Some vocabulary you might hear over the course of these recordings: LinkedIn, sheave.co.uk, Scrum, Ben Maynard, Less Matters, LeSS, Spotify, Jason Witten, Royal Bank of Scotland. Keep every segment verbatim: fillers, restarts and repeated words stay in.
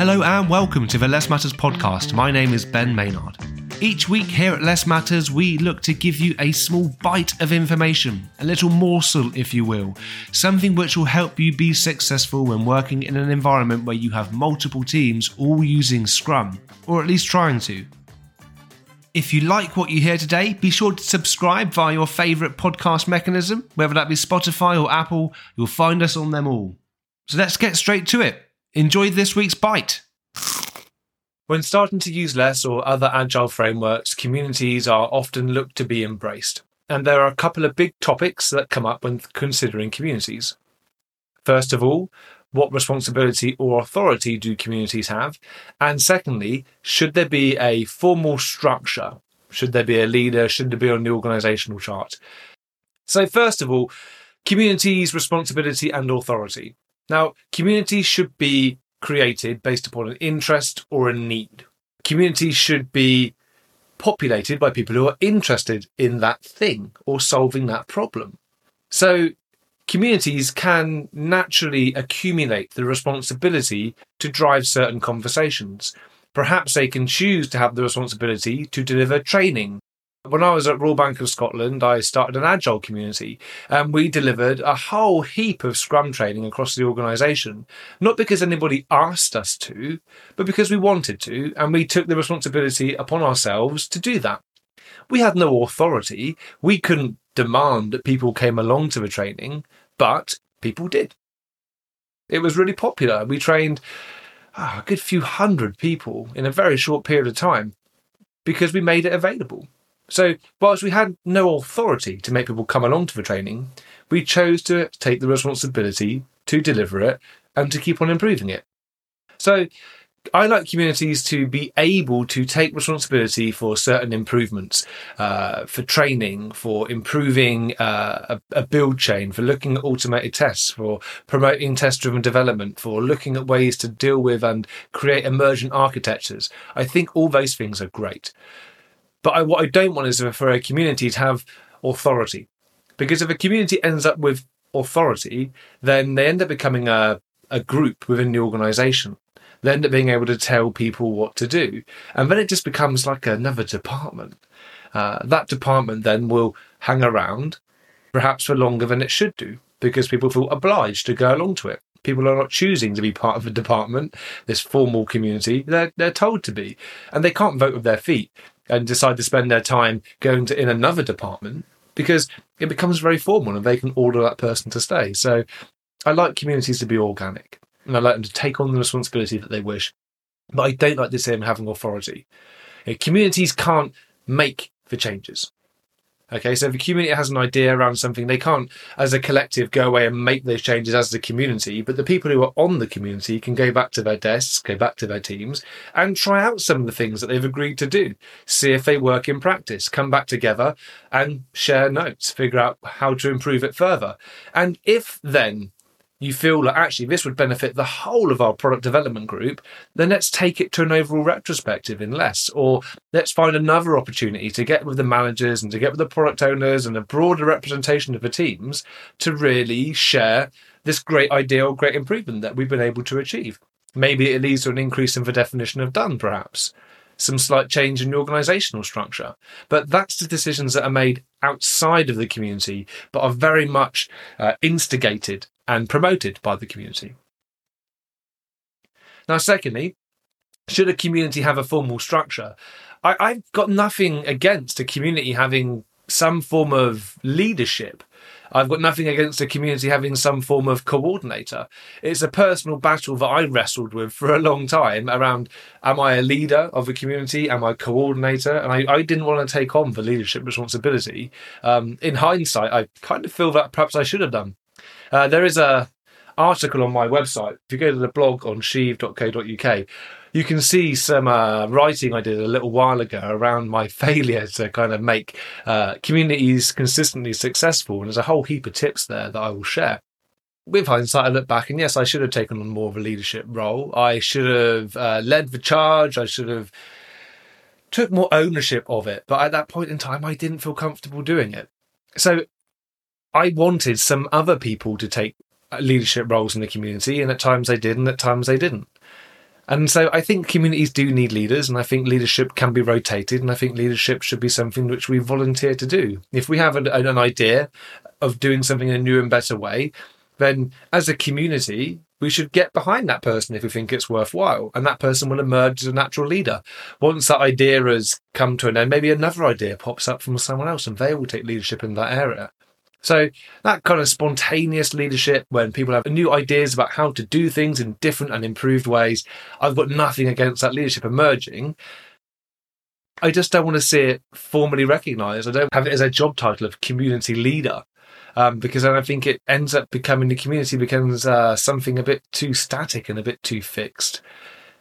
Hello and welcome to the Less Matters podcast. My name is Ben Maynard. Each week here at Less Matters, we look to give you a small bite of information, a little morsel, if you will, something which will help you be successful when working in an environment where you have multiple teams all using Scrum, or at least trying to. If you like what you hear today, be sure to subscribe via your favourite podcast mechanism, whether that be Spotify or Apple. You'll find us on them all. So let's get straight to it. Enjoy this week's bite. When starting to use LeSS or other agile frameworks, communities are often looked to be embraced. And there are a couple of big topics that come up when considering communities. First of all, what responsibility or authority do communities have? And secondly, should there be a formal structure? Should there be a leader? Should there be on the organisational chart? So first of all, communities, responsibility and authority. Now, communities should be created based upon an interest or a need. Communities should be populated by people who are interested in that thing or solving that problem. So communities can naturally accumulate the responsibility to drive certain conversations. Perhaps they can choose to have the responsibility to deliver training. When I was at Royal Bank of Scotland, I started an agile community and we delivered a whole heap of Scrum training across the organisation, not because anybody asked us to, but because we wanted to, and we took the responsibility upon ourselves to do that. We had no authority. We couldn't demand that people came along to the training, but people did. It was really popular. We trained oh, a good few hundred people in a very short period of time because we made it available. So whilst we had no authority to make people come along to the training, we chose to take the responsibility to deliver it and to keep on improving it. So I like communities to be able to take responsibility for certain improvements, uh, for training, for improving uh, a, a build chain, for looking at automated tests, for promoting test-driven development, for looking at ways to deal with and create emergent architectures. I think all those things are great. But I, what I don't want is for a community to have authority. Because if a community ends up with authority, then they end up becoming a, a group within the organisation. They end up being able to tell people what to do. And then it just becomes like another department. Uh, that department then will hang around, perhaps for longer than it should do, because people feel obliged to go along to it. People are not choosing to be part of a department, this formal community. They're, they're told to be. And they can't vote with their feet and decide to spend their time going to in another department because it becomes very formal and they can order that person to stay. So I like communities to be organic and I like them to take on the responsibility that they wish. But I don't like this in having authority. You know, communities can't make the changes. Okay, so if a community has an idea around something, they can't, as a collective, go away and make those changes as the community. But the people who are on the community can go back to their desks, go back to their teams and try out some of the things that they've agreed to do. See if they work in practice, come back together and share notes, figure out how to improve it further. And if then you feel that actually this would benefit the whole of our product development group, then let's take it to an overall retrospective in LeSS, or let's find another opportunity to get with the managers and to get with the product owners and a broader representation of the teams to really share this great idea or great improvement that we've been able to achieve. Maybe it leads to an increase in the definition of done, perhaps. Some slight change in the organisational structure. But that's the decisions that are made outside of the community, but are very much uh, instigated and promoted by the community. Now, secondly, should a community have a formal structure? I, I've got nothing against a community having some form of leadership. I've got nothing against a community having some form of coordinator. It's a personal battle that I wrestled with for a long time around, am I a leader of a community? Am I a coordinator? And I, I didn't want to take on the leadership responsibility. Um, in hindsight, I kind of feel that perhaps I should have done. Uh, there is a article on my website. If you go to the blog on sheave dot co dot U K, you can see some uh, writing I did a little while ago around my failure to kind of make uh, communities consistently successful. And there's a whole heap of tips there that I will share. With hindsight, I look back and yes, I should have taken on more of a leadership role. I should have uh, led the charge. I should have took more ownership of it. But at that point in time, I didn't feel comfortable doing it. So I wanted some other people to take leadership roles in the community, and at times they did and at times they didn't. And so I think communities do need leaders, and I think leadership can be rotated, and I think leadership should be something which we volunteer to do. If we have an, an idea of doing something in a new and better way, then as a community, we should get behind that person if we think it's worthwhile, and that person will emerge as a natural leader. Once that idea has come to an end, maybe another idea pops up from someone else and they will take leadership in that area. So that kind of spontaneous leadership, when people have new ideas about how to do things in different and improved ways, I've got nothing against that leadership emerging. I just don't want to see it formally recognised. I don't have it as a job title of community leader. Um, because then I think it ends up becoming, the community becomes uh, something a bit too static and a bit too fixed.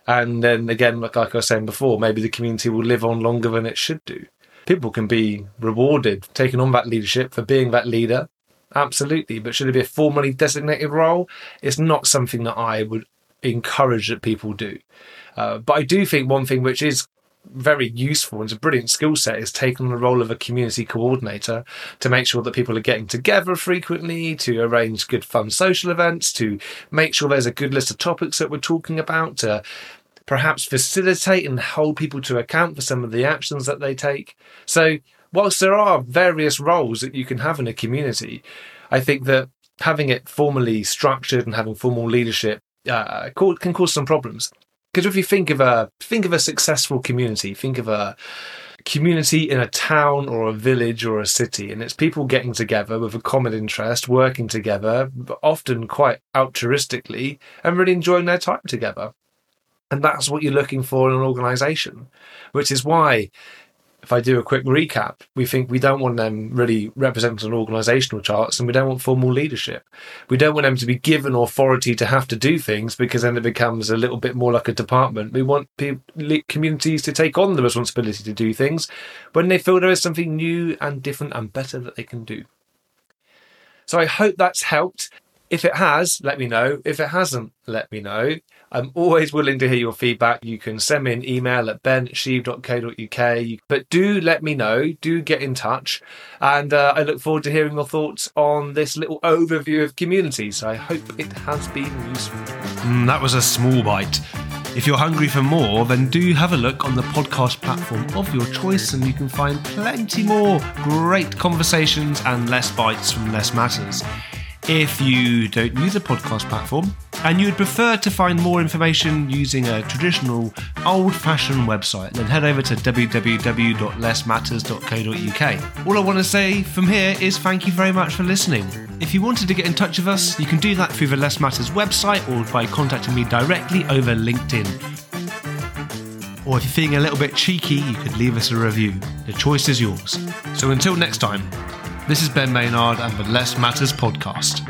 And then again, like, like I was saying before, maybe the community will live on longer than it should do. People can be rewarded, taking on that leadership for being that leader. Absolutely. But should it be a formally designated role? It's not something that I would encourage that people do. Uh, but I do think one thing which is very useful and it's a brilliant skill set is taking on the role of a community coordinator to make sure that people are getting together frequently, to arrange good fun social events, to make sure there's a good list of topics that we're talking about, to perhaps facilitate and hold people to account for some of the actions that they take. So whilst there are various roles that you can have in a community, I think that having it formally structured and having formal leadership uh, can cause some problems. Because if you think of a think of a successful community, think of a community in a town or a village or a city, and it's people getting together with a common interest, working together, often quite altruistically, and really enjoying their time together. And that's what you're looking for in an organisation, which is why, if I do a quick recap, we think we don't want them really represented on organisational charts, and we don't want formal leadership. We don't want them to be given authority to have to do things, because then it becomes a little bit more like a department. We want people, communities to take on the responsibility to do things when they feel there is something new and different and better that they can do. So I hope that's helped. If it has, let me know. If it hasn't, let me know. I'm always willing to hear your feedback. You can send me an email at ben at sheave dot co dot uk. But do let me know. Do get in touch. And uh, I look forward to hearing your thoughts on this little overview of communities. So I hope it has been useful. Mm, that was a small bite. If you're hungry for more, then do have a look on the podcast platform of your choice, and you can find plenty more great conversations and less bites from Less Matters. If you don't use a podcast platform and you'd prefer to find more information using a traditional old-fashioned website, then head over to w w w dot less matters dot co dot uk. All I want to say from here is thank you very much for listening. If you wanted to get in touch with us, you can do that through the Less Matters website or by contacting me directly over LinkedIn. Or if you're feeling a little bit cheeky, you could leave us a review. The choice is yours. So until next time, this is Ben Maynard and the Less Matters podcast.